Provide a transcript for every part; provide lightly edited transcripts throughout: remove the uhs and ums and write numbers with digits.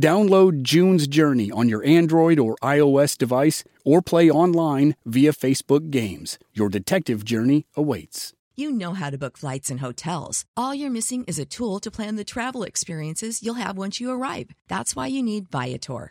Download June's Journey on your Android or iOS device or play online via Facebook Games. Your detective journey awaits. You know how to book flights and hotels. All you're missing is a tool to plan the travel experiences you'll have once you arrive. That's why you need Viator.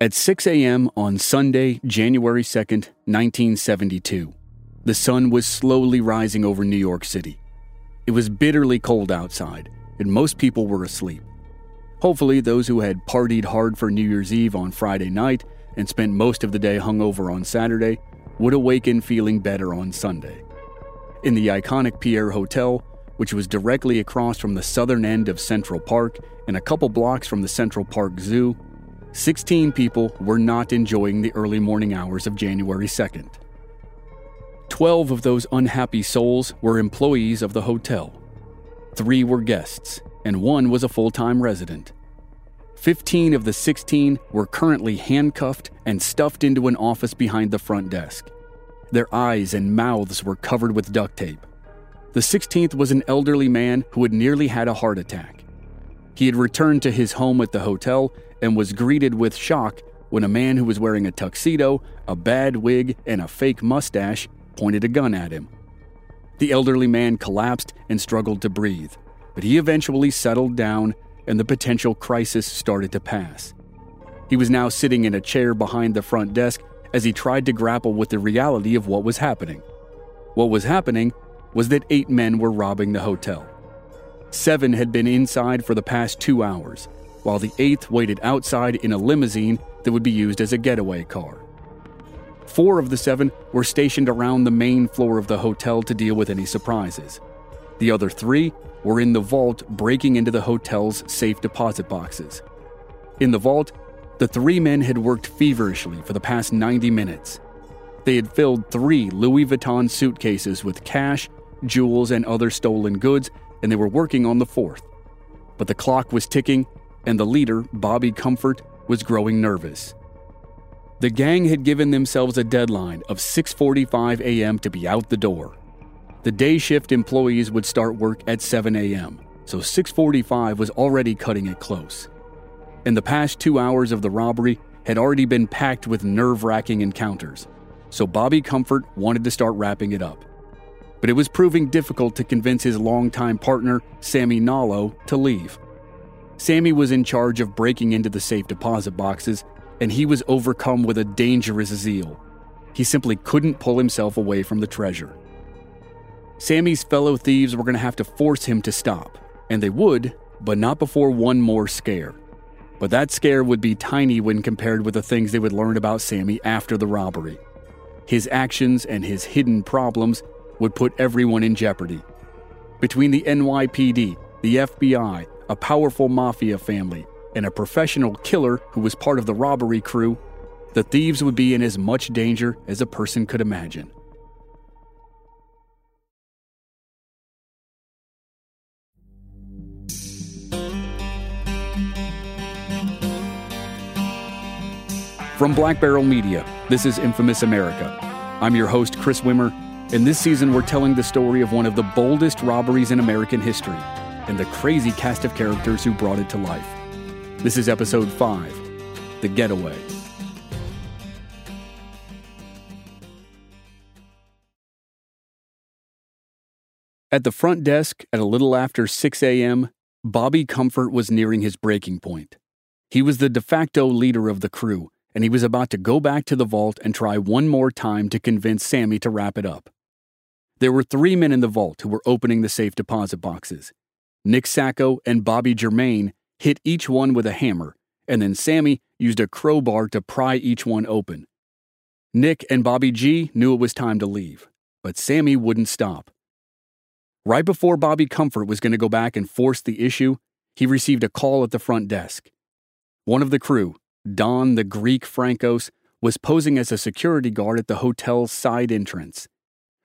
At 6 a.m. on Sunday, January 2nd, 1972, the sun was slowly rising over New York City. It was bitterly cold outside, and most people were asleep. Hopefully, those who had partied hard for New Year's Eve on Friday night and spent most of the day hungover on Saturday would awaken feeling better on Sunday. In the iconic Pierre Hotel, which was directly across from the southern end of Central Park and a couple blocks from the Central Park Zoo, 16 people were not enjoying the early morning hours of January 2nd. 12 of those unhappy souls were employees of the hotel. 3 were guests, and 1 was a full-time resident. 15 of the 16 were currently handcuffed and stuffed into an office behind the front desk. Their eyes and mouths were covered with duct tape. The 16th was an elderly man who had nearly had a heart attack. He had returned to his home at the hotel and was greeted with shock when a man who was wearing a tuxedo, a bad wig, and a fake mustache pointed a gun at him. The elderly man collapsed and struggled to breathe, but he eventually settled down and the potential crisis started to pass. He was now sitting in a chair behind the front desk as he tried to grapple with the reality of what was happening. What was happening was that 8 men were robbing the hotel. 7 had been inside for the past 2 hours, while the 8th waited outside in a limousine that would be used as a getaway car. 4 of the 7 were stationed around the main floor of the hotel to deal with any surprises. The other 3 were in the vault breaking into the hotel's safe deposit boxes. In the vault, the 3 men had worked feverishly for the past 90 minutes. They had filled 3 Louis Vuitton suitcases with cash, jewels, and other stolen goods, and they were working on the 4th. But the clock was ticking, and the leader, Bobby Comfort, was growing nervous. The gang had given themselves a deadline of 6:45 a.m. to be out the door. The day shift employees would start work at 7 a.m., so 6:45 was already cutting it close. And the past 2 hours of the robbery had already been packed with nerve-wracking encounters, so Bobby Comfort wanted to start wrapping it up. But it was proving difficult to convince his longtime partner, Sammy Nalo, to leave. Sammy was in charge of breaking into the safe deposit boxes, and he was overcome with a dangerous zeal. He simply couldn't pull himself away from the treasure. Sammy's fellow thieves were going to have to force him to stop, and they would, but not before one more scare. But that scare would be tiny when compared with the things they would learn about Sammy after the robbery. His actions and his hidden problems would put everyone in jeopardy. Between the NYPD, the FBI, a powerful mafia family, and a professional killer who was part of the robbery crew, the thieves would be in as much danger as a person could imagine. From Black Barrel Media, this is Infamous America. I'm your host, Chris Wimmer, and this season we're telling the story of one of the boldest robberies in American history and the crazy cast of characters who brought it to life. This is Episode 5, The Getaway. At the front desk at a little after 6 a.m., Bobby Comfort was nearing his breaking point. He was the de facto leader of the crew, and he was about to go back to the vault and try one more time to convince Sammy to wrap it up. There were three men in the vault who were opening the safe deposit boxes. Nick Sacco and Bobby Germain hit each one with a hammer, and then Sammy used a crowbar to pry each one open. Nick and Bobby G knew it was time to leave, but Sammy wouldn't stop. Right before Bobby Comfort was going to go back and force the issue, he received a call at the front desk. One of the crew, Don the Greek Frankos, was posing as a security guard at the hotel's side entrance.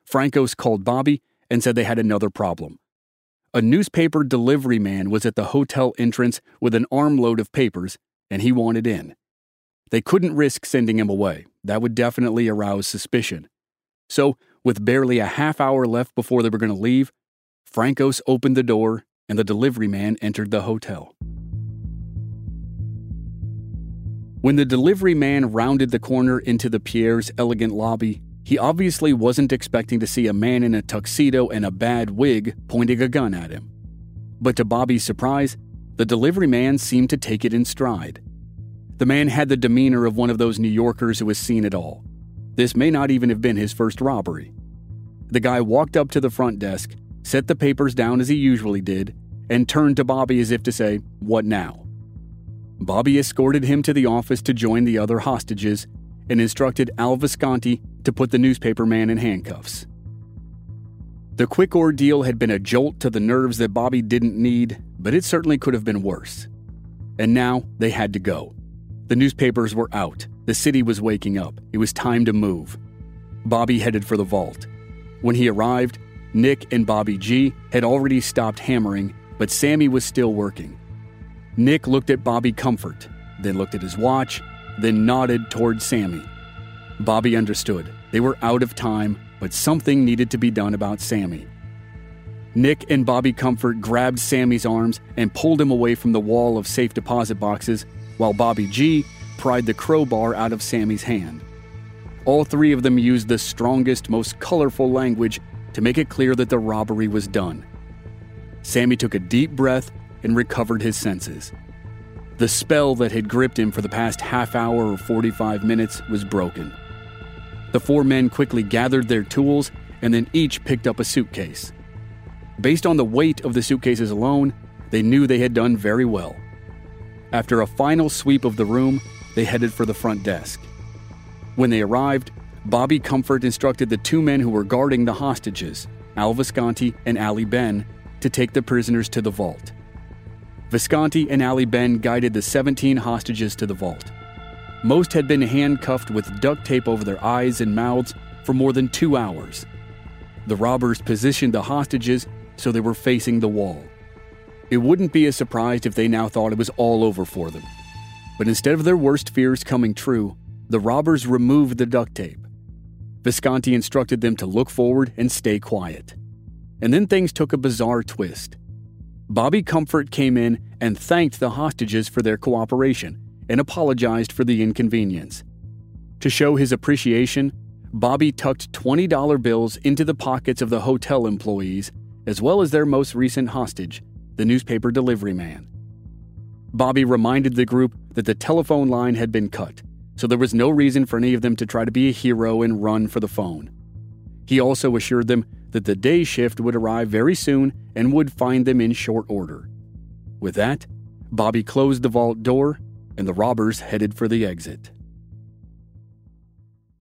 Frankos called Bobby and said they had another problem. A newspaper delivery man was at the hotel entrance with an armload of papers, and he wanted in. They couldn't risk sending him away. That would definitely arouse suspicion. So, with barely a half hour left before they were going to leave, Frankos opened the door, and the delivery man entered the hotel. When the delivery man rounded the corner into the Pierre's elegant lobby, he obviously wasn't expecting to see a man in a tuxedo and a bad wig pointing a gun at him. But to Bobby's surprise, the delivery man seemed to take it in stride. The man had the demeanor of one of those New Yorkers who has seen it all. This may not even have been his first robbery. The guy walked up to the front desk, set the papers down as he usually did, and turned to Bobby as if to say, "What now?" Bobby escorted him to the office to join the other hostages and instructed Al Visconti to put the newspaper man in handcuffs. The quick ordeal had been a jolt to the nerves that Bobby didn't need, but it certainly could have been worse. And now they had to go. The newspapers were out. The city was waking up. It was time to move. Bobby headed for the vault. When he arrived, Nick and Bobby G had already stopped hammering, but Sammy was still working. Nick looked at Bobby Comfort, then looked at his watch, then nodded toward Sammy. Bobby understood. They were out of time, but something needed to be done about Sammy. Nick and Bobby Comfort grabbed Sammy's arms and pulled him away from the wall of safe deposit boxes, while Bobby G pried the crowbar out of Sammy's hand. All three of them used the strongest, most colorful language to make it clear that the robbery was done. Sammy took a deep breath and recovered his senses. The spell that had gripped him for the past half hour or 45 minutes was broken. The four men quickly gathered their tools and then each picked up a suitcase. Based on the weight of the suitcases alone, they knew they had done very well. After a final sweep of the room, they headed for the front desk. When they arrived, Bobby Comfort instructed the two men who were guarding the hostages, Al Visconti and Ali Ben, to take the prisoners to the vault. Visconti and Ali Ben guided the 17 hostages to the vault. Most had been handcuffed with duct tape over their eyes and mouths for more than 2 hours. The robbers positioned the hostages so they were facing the wall. It wouldn't be a surprise if they now thought it was all over for them. But instead of their worst fears coming true, the robbers removed the duct tape. Visconti instructed them to look forward and stay quiet. And then things took a bizarre twist. Bobby Comfort came in and thanked the hostages for their cooperation and apologized for the inconvenience. To show his appreciation, Bobby tucked $20 bills into the pockets of the hotel employees, as well as their most recent hostage, the newspaper delivery man. Bobby reminded the group that the telephone line had been cut, so there was no reason for any of them to try to be a hero and run for the phone. He also assured them that the day shift would arrive very soon and would find them in short order. With that, Bobby closed the vault door, and the robbers headed for the exit.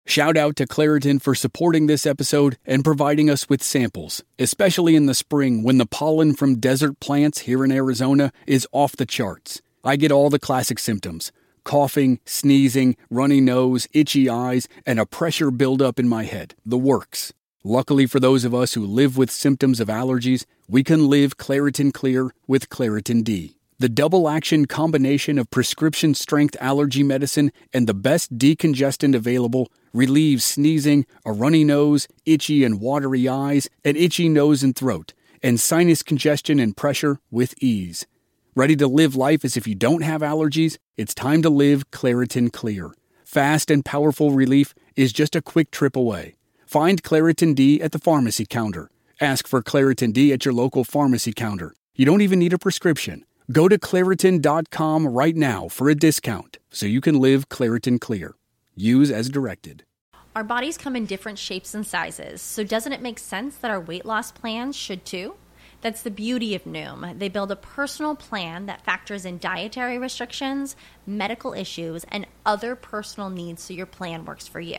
Shout out to Claritin for supporting this episode and providing us with samples, especially in the spring when the pollen from desert plants here in Arizona is off the charts. I get all the classic symptoms: coughing, sneezing, runny nose, itchy eyes, and a pressure buildup in my head. The works. Luckily for those of us who live with symptoms of allergies, we can live Claritin Clear with Claritin D. The double-action combination of prescription-strength allergy medicine and the best decongestant available relieves sneezing, a runny nose, itchy and watery eyes, an itchy nose and throat, and sinus congestion and pressure with ease. Ready to live life as if you don't have allergies? It's time to live Claritin Clear. Fast and powerful relief is just a quick trip away. Find Claritin D at the pharmacy counter. Ask for Claritin D at your local pharmacy counter. You don't even need a prescription. Go to Claritin.com right now for a discount so you can live Claritin Clear. Use as directed. Our bodies come in different shapes and sizes, so doesn't it make sense that our weight loss plans should too? That's the beauty of Noom. They build a personal plan that factors in dietary restrictions, medical issues, and other personal needs so your plan works for you.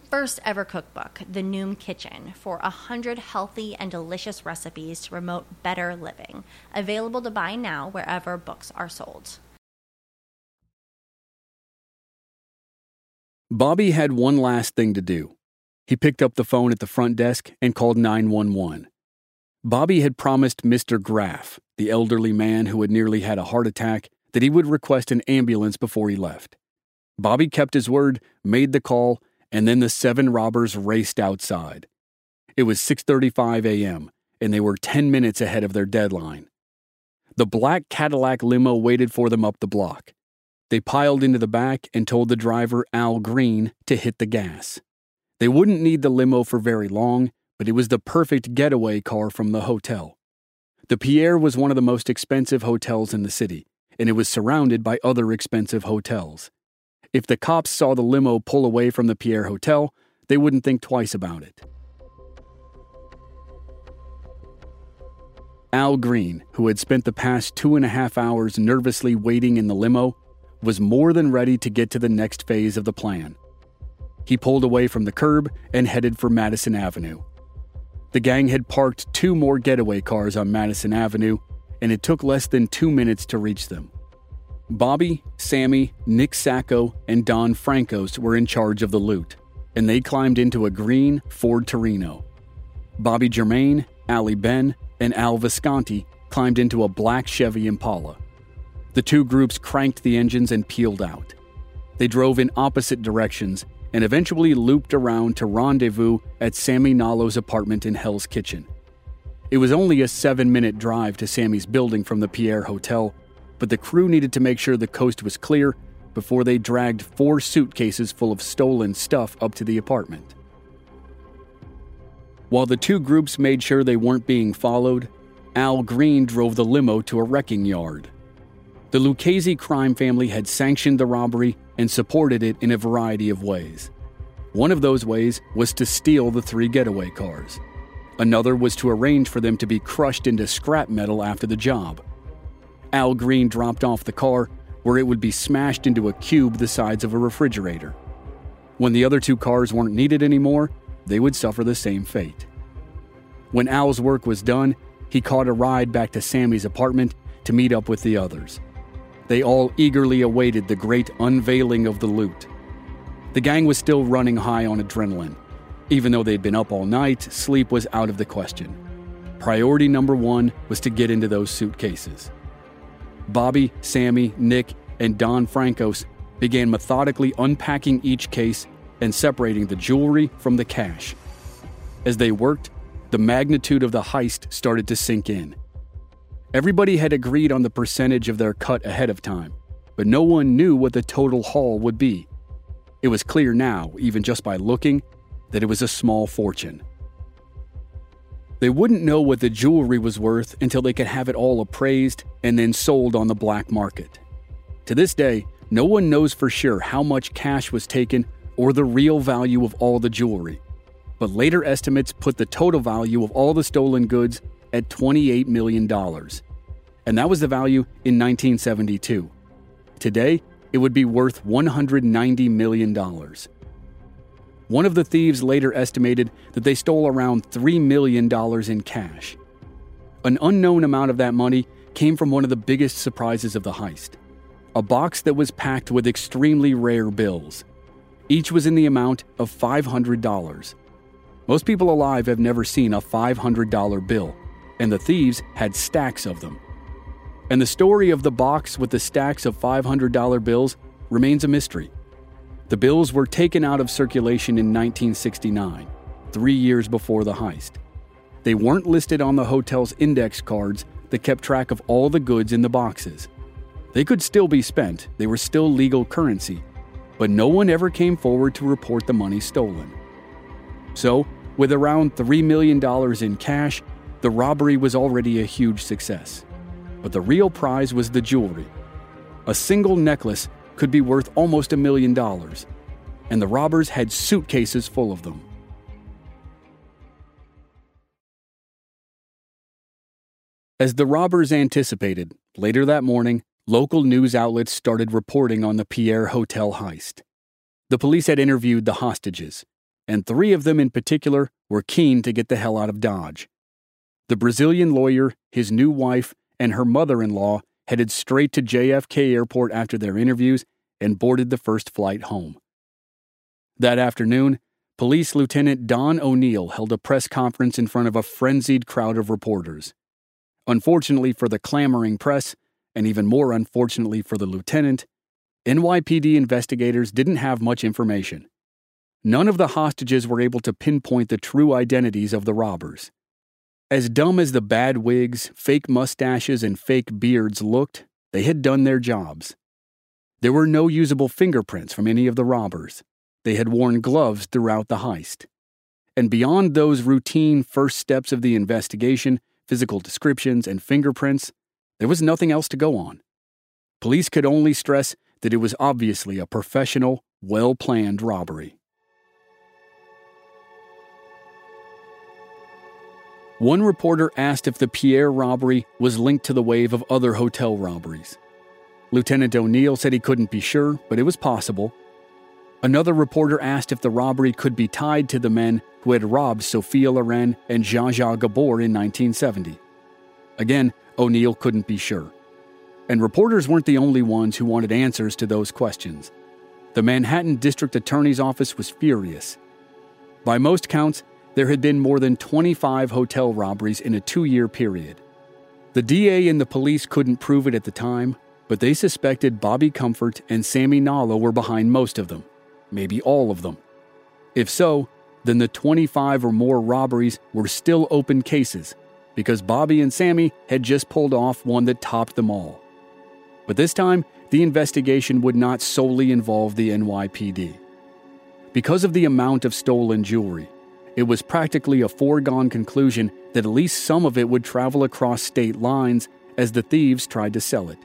first ever cookbook, The Noom Kitchen, for 100 healthy and delicious recipes to promote better living. Available to buy now wherever books are sold. Bobby had one last thing to do. He picked up the phone at the front desk and called 911. Bobby had promised Mr. Graff, the elderly man who had nearly had a heart attack, that he would request an ambulance before he left. Bobby kept his word, made the call, and then the seven robbers raced outside. It was 6:35 a.m., and they were 10 minutes ahead of their deadline. The black Cadillac limo waited for them up the block. They piled into the back and told the driver, Al Green, to hit the gas. They wouldn't need the limo for very long, but it was the perfect getaway car from the hotel. The Pierre was one of the most expensive hotels in the city, and it was surrounded by other expensive hotels. If the cops saw the limo pull away from the Pierre Hotel, they wouldn't think twice about it. Al Green, who had spent the past 2.5 hours nervously waiting in the limo, was more than ready to get to the next phase of the plan. He pulled away from the curb and headed for Madison Avenue. The gang had parked 2 more getaway cars on Madison Avenue, and it took less than 2 minutes to reach them. Bobby, Sammy, Nick Sacco, and Don Frankos were in charge of the loot, and they climbed into a green Ford Torino. Bobby Germain, Ali Ben, and Al Visconti climbed into a black Chevy Impala. The two groups cranked the engines and peeled out. They drove in opposite directions and eventually looped around to rendezvous at Sammy Nalo's apartment in Hell's Kitchen. It was only a 7-minute drive to Sammy's building from the Pierre Hotel, but the crew needed to make sure the coast was clear before they dragged 4 suitcases full of stolen stuff up to the apartment. While the two groups made sure they weren't being followed, Al Green drove the limo to a wrecking yard. The Lucchese crime family had sanctioned the robbery and supported it in a variety of ways. One of those ways was to steal the 3 getaway cars. Another was to arrange for them to be crushed into scrap metal after the job. Al Green dropped off the car, where it would be smashed into a cube the size of a refrigerator. When the other 2 cars weren't needed anymore, they would suffer the same fate. When Al's work was done, he caught a ride back to Sammy's apartment to meet up with the others. They all eagerly awaited the great unveiling of the loot. The gang was still running high on adrenaline. Even though they'd been up all night, sleep was out of the question. Priority number 1 was to get into those suitcases. Bobby, Sammy, Nick, and Don Frankos began methodically unpacking each case and separating the jewelry from the cash. As they worked, the magnitude of the heist started to sink in. Everybody had agreed on the percentage of their cut ahead of time, but no one knew what the total haul would be. It was clear now, even just by looking, that it was a small fortune. They wouldn't know what the jewelry was worth until they could have it all appraised and then sold on the black market. To this day, no one knows for sure how much cash was taken or the real value of all the jewelry. but later estimates put the total value of all the stolen goods at $28 million. And that was the value in 1972. Today, it would be worth $190 million. One of the thieves later estimated that they stole around $3 million in cash. An unknown amount of that money came from one of the biggest surprises of the heist, a box that was packed with extremely rare bills. Each was in the amount of $500. Most people alive have never seen a $500 bill, and the thieves had stacks of them. And the story of the box with the stacks of $500 bills remains a mystery. The bills were taken out of circulation in 1969, 3 years before the heist. They weren't listed on the hotel's index cards that kept track of all the goods in the boxes. They could still be spent, they were still legal currency, but no one ever came forward to report the money stolen. So, with around $3 million in cash, the robbery was already a huge success. But the real prize was the jewelry. A single necklace could be worth almost $1 million, and the robbers had suitcases full of them. As the robbers anticipated, later that morning, local news outlets started reporting on the Pierre Hotel heist. The police had interviewed the hostages, and three of them in particular were keen to get the hell out of Dodge. The Brazilian lawyer, his new wife, and her mother-in-law headed straight to JFK Airport after their interviews and boarded the first flight home. That afternoon, Police Lieutenant Don O'Neill held a press conference in front of a frenzied crowd of reporters. Unfortunately for the clamoring press, and even more unfortunately for the lieutenant, NYPD investigators didn't have much information. None of the hostages were able to pinpoint the true identities of the robbers. As dumb as the bad wigs, fake mustaches, and fake beards looked, they had done their jobs. There were no usable fingerprints from any of the robbers. They had worn gloves throughout the heist. And beyond those routine first steps of the investigation, physical descriptions, and fingerprints, there was nothing else to go on. Police could only stress that it was obviously a professional, well-planned robbery. One reporter asked if the Pierre robbery was linked to the wave of other hotel robberies. Lieutenant O'Neill said he couldn't be sure, but it was possible. Another reporter asked if the robbery could be tied to the men who had robbed Sophia Loren and Zsa Zsa Gabor in 1970. Again, O'Neill couldn't be sure. And reporters weren't the only ones who wanted answers to those questions. The Manhattan District Attorney's office was furious. By most counts, there had been more than 25 hotel robberies in a 2-year period. The DA and the police couldn't prove it at the time, but they suspected Bobby Comfort and Sammy Nalo were behind most of them, maybe all of them. If so, then the 25 or more robberies were still open cases, because Bobby and Sammy had just pulled off one that topped them all. But this time, the investigation would not solely involve the NYPD. Because of the amount of stolen jewelry, it was practically a foregone conclusion that at least some of it would travel across state lines as the thieves tried to sell it.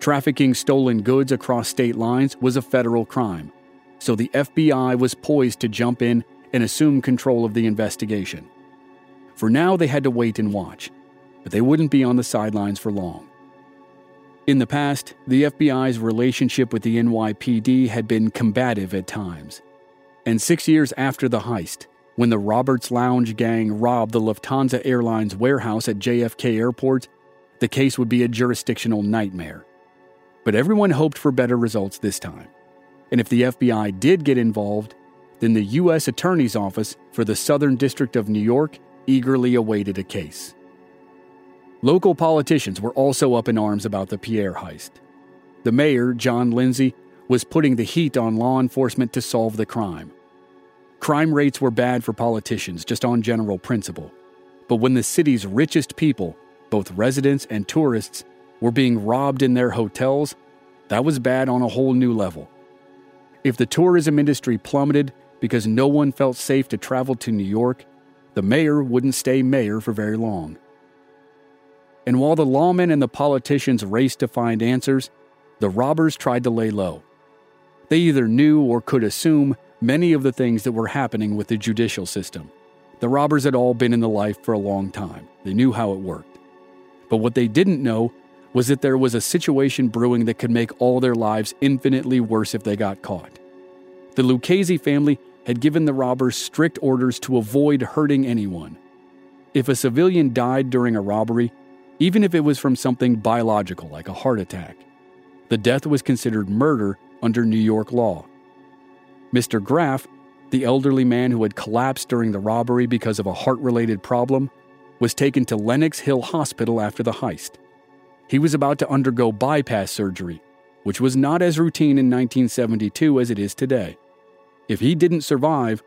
Trafficking stolen goods across state lines was a federal crime, so the FBI was poised to jump in and assume control of the investigation. For now, they had to wait and watch, but they wouldn't be on the sidelines for long. In the past, the FBI's relationship with the NYPD had been combative at times. And 6 years after the heist, when the Roberts Lounge gang robbed the Lufthansa Airlines warehouse at JFK Airport, the case would be a jurisdictional nightmare. But everyone hoped for better results this time. And if the FBI did get involved, then the U.S. Attorney's Office for the Southern District of New York eagerly awaited a case. Local politicians were also up in arms about the Pierre heist. The mayor, John Lindsay, was putting the heat on law enforcement to solve the crime. Crime rates were bad for politicians, just on general principle. But when the city's richest people, both residents and tourists, were being robbed in their hotels, that was bad on a whole new level. If the tourism industry plummeted because no one felt safe to travel to New York, the mayor wouldn't stay mayor for very long. And while the lawmen and the politicians raced to find answers, the robbers tried to lay low. They either knew or could assume many of the things that were happening with the judicial system. The robbers had all been in the life for a long time. They knew how it worked. But what they didn't know was that there was a situation brewing that could make all their lives infinitely worse if they got caught. The Lucchese family had given the robbers strict orders to avoid hurting anyone. If a civilian died during a robbery, even if it was from something biological like a heart attack, the death was considered murder under New York law. Mr. Graff, the elderly man who had collapsed during the robbery because of a heart-related problem, was taken to Lenox Hill Hospital after the heist. He was about to undergo bypass surgery, which was not as routine in 1972 as it is today. If he didn't survive,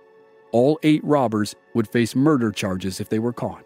all 8 robbers would face murder charges if they were caught.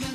Menards.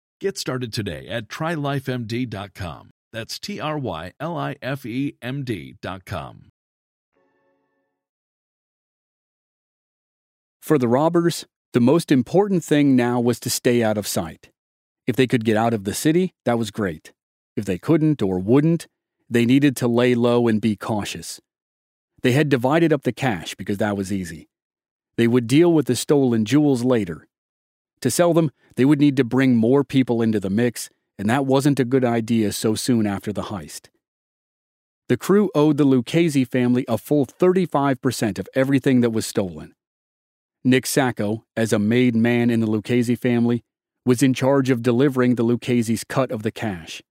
Get started today at TryLifeMD.com. That's TryLifeMD.com. For the robbers, the most important thing now was to stay out of sight. If they could get out of the city, that was great. If they couldn't or wouldn't, they needed to lay low and be cautious. They had divided up the cash because that was easy. They would deal with the stolen jewels later. To sell them, they would need to bring more people into the mix, and that wasn't a good idea so soon after the heist. The crew owed the Lucchese family a full 35% of everything that was stolen. Nick Sacco, as a made man in the Lucchese family, was in charge of delivering the Lucchese's cut of the cash.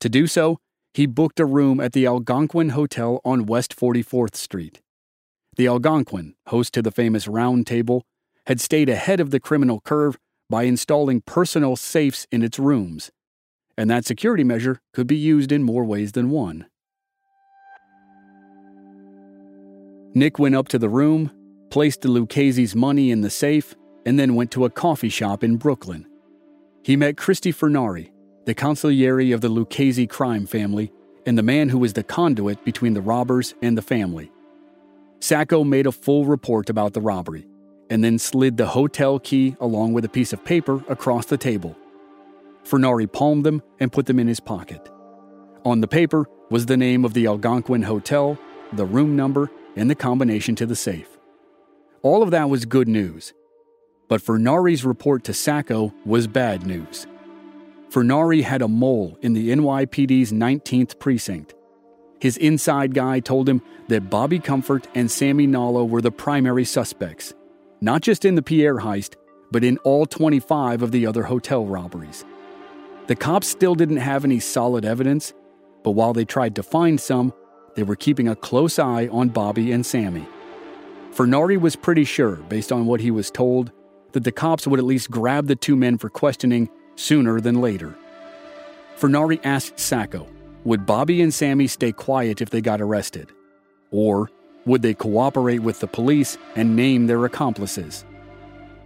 To do so, he booked a room at the Algonquin Hotel on West 44th Street. The Algonquin, host to the famous Round Table, had stayed ahead of the criminal curve by installing personal safes in its rooms, and that security measure could be used in more ways than one. Nick went up to the room, placed the Lucchese's money in the safe, and then went to a coffee shop in Brooklyn. He met Christy Furnari, the consigliere of the Lucchese crime family, and the man who was the conduit between the robbers and the family. Sacco made a full report about the robbery, and then slid the hotel key along with a piece of paper across the table. Furnari palmed them and put them in his pocket. On the paper was the name of the Algonquin Hotel, the room number, and the combination to the safe. All of that was good news, but Furnari's report to Sacco was bad news. Furnari had a mole in the NYPD's 19th precinct. His inside guy told him that Bobby Comfort and Sammy Nalo were the primary suspects, not just in the Pierre heist, but in all 25 of the other hotel robberies. The cops still didn't have any solid evidence, but while they tried to find some, they were keeping a close eye on Bobby and Sammy. Furnari was pretty sure, based on what he was told, that the cops would at least grab the two men for questioning sooner than later. Furnari asked Sacco, would Bobby and Sammy stay quiet if they got arrested? Or would they cooperate with the police and name their accomplices?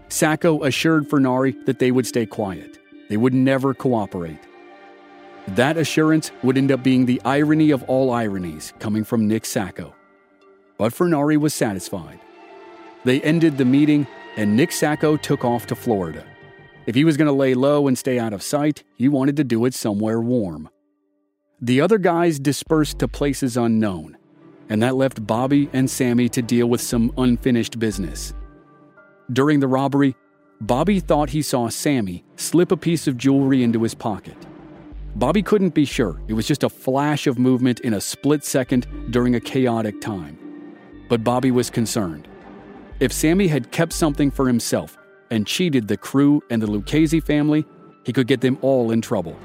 Sacco assured Furnari that they would stay quiet. They would never cooperate. That assurance would end up being the irony of all ironies coming from Nick Sacco. But Furnari was satisfied. They ended the meeting, and Nick Sacco took off to Florida. If he was going to lay low and stay out of sight, he wanted to do it somewhere warm. The other guys dispersed to places unknown, and that left Bobby and Sammy to deal with some unfinished business. During the robbery, Bobby thought he saw Sammy slip a piece of jewelry into his pocket. Bobby couldn't be sure. It was just a flash of movement in a split second during a chaotic time. But Bobby was concerned. If Sammy had kept something for himself and cheated the crew and the Lucchese family, he could get them all in trouble.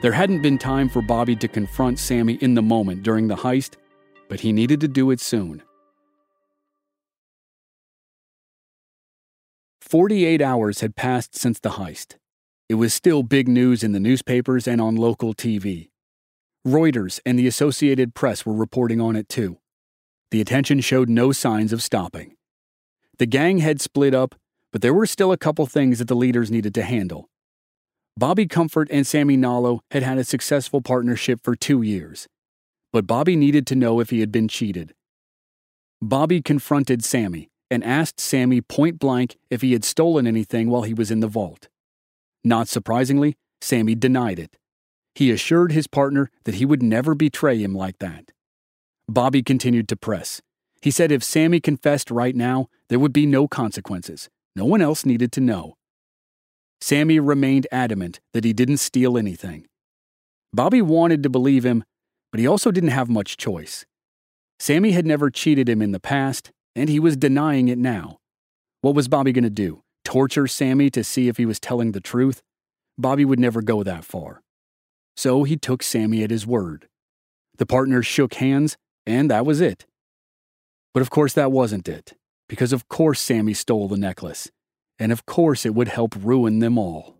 There hadn't been time for Bobby to confront Sammy in the moment during the heist, but he needed to do it soon. 48 hours had passed since the heist. It was still big news in the newspapers and on local TV. Reuters and the Associated Press were reporting on it too. The attention showed no signs of stopping. The gang had split up, but there were still a couple things that the leaders needed to handle. Bobby Comfort and Sammy Nalo had had a successful partnership for 2 years, but Bobby needed to know if he had been cheated. Bobby confronted Sammy and asked Sammy point blank if he had stolen anything while he was in the vault. Not surprisingly, Sammy denied it. He assured his partner that he would never betray him like that. Bobby continued to press. He said if Sammy confessed right now, there would be no consequences. No one else needed to know. Sammy remained adamant that he didn't steal anything. Bobby wanted to believe him, but he also didn't have much choice. Sammy had never cheated him in the past, and he was denying it now. What was Bobby going to do? Torture Sammy to see if he was telling the truth? Bobby would never go that far. So he took Sammy at his word. The partners shook hands, and that was it. But of course that wasn't it, because of course Sammy stole the necklace, and of course it would help ruin them all.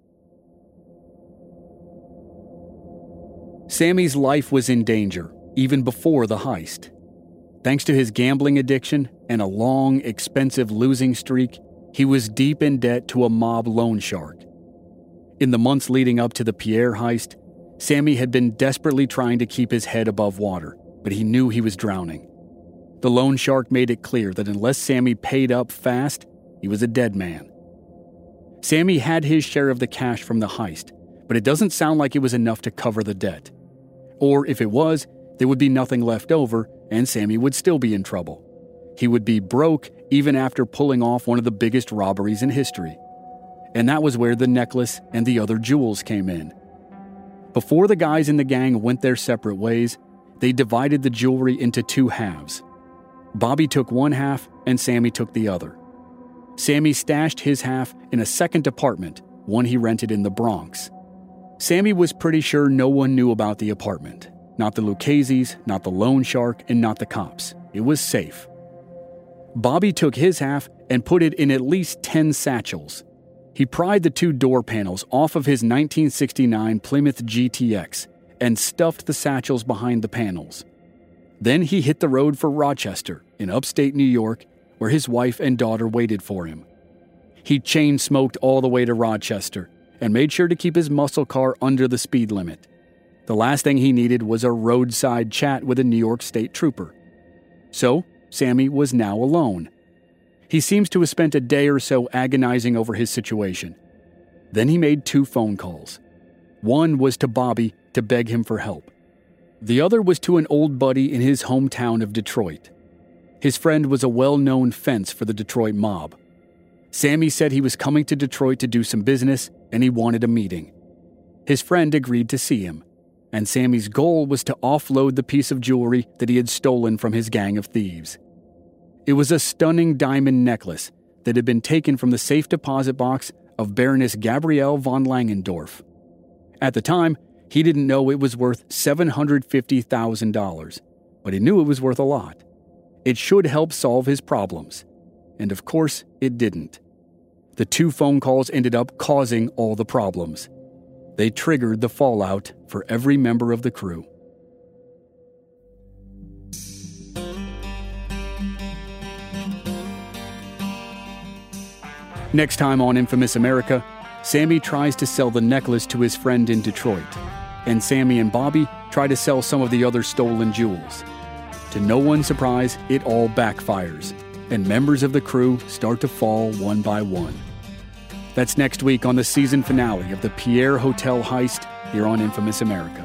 Sammy's life was in danger, even before the heist. Thanks to his gambling addiction and a long, expensive losing streak, he was deep in debt to a mob loan shark. In the months leading up to the Pierre heist, Sammy had been desperately trying to keep his head above water, but he knew he was drowning. The loan shark made it clear that unless Sammy paid up fast, he was a dead man. Sammy had his share of the cash from the heist, but it doesn't sound like it was enough to cover the debt. Or if it was, there would be nothing left over, and Sammy would still be in trouble. He would be broke even after pulling off one of the biggest robberies in history. And that was where the necklace and the other jewels came in. Before the guys in the gang went their separate ways, they divided the jewelry into 2 halves. Bobby took one half and Sammy took the other. Sammy stashed his half in a second apartment, one he rented in the Bronx. Sammy was pretty sure no one knew about the apartment. Not the Lucchese's, not the loan shark, and not the cops. It was safe. Bobby took his half and put it in at least 10 satchels. He pried the 2 door panels off of his 1969 Plymouth GTX and stuffed the satchels behind the panels. Then he hit the road for Rochester in upstate New York, where his wife and daughter waited for him. He chain-smoked all the way to Rochester and made sure to keep his muscle car under the speed limit. The last thing he needed was a roadside chat with a New York State trooper. So, Sammy was now alone. He seems to have spent a day or so agonizing over his situation. Then he made 2 phone calls. One was to Bobby to beg him for help. The other was to an old buddy in his hometown of Detroit. His friend was a well-known fence for the Detroit mob. Sammy said he was coming to Detroit to do some business, and he wanted a meeting. His friend agreed to see him, and Sammy's goal was to offload the piece of jewelry that he had stolen from his gang of thieves. It was a stunning diamond necklace that had been taken from the safe deposit box of Baroness Gabrielle von Langendorf. At the time, he didn't know it was worth $750,000, but he knew it was worth a lot. It should help solve his problems. And of course, it didn't. The 2 phone calls ended up causing all the problems. They triggered the fallout for every member of the crew. Next time on Infamous America, Sammy tries to sell the necklace to his friend in Detroit, and Sammy and Bobby try to sell some of the other stolen jewels. To no one's surprise, it all backfires, and members of the crew start to fall one by one. That's next week on the season finale of the Pierre Hotel heist here on Infamous America.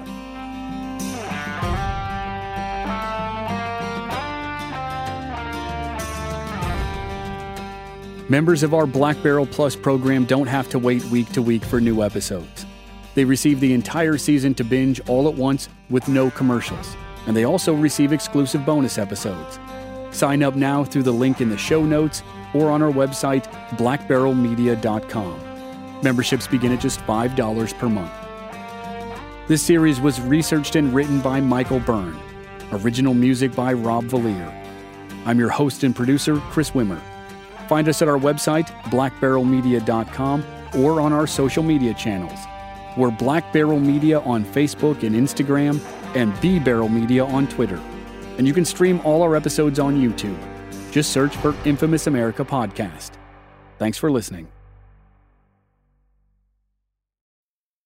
Members of our Black Barrel Plus program don't have to wait week to week for new episodes. They receive the entire season to binge all at once with no commercials. And they also receive exclusive bonus episodes. Sign up now through the link in the show notes or on our website, blackbarrelmedia.com. Memberships begin at just $5 per month. This series was researched and written by Michael Byrne. Original music by Rob Valier. I'm your host and producer, Chris Wimmer. Find us at our website, blackbarrelmedia.com, or on our social media channels. We're Black Barrel Media on Facebook and Instagram, and B Barrel Media on Twitter. And you can stream all our episodes on YouTube. Just search for Infamous America Podcast. Thanks for listening.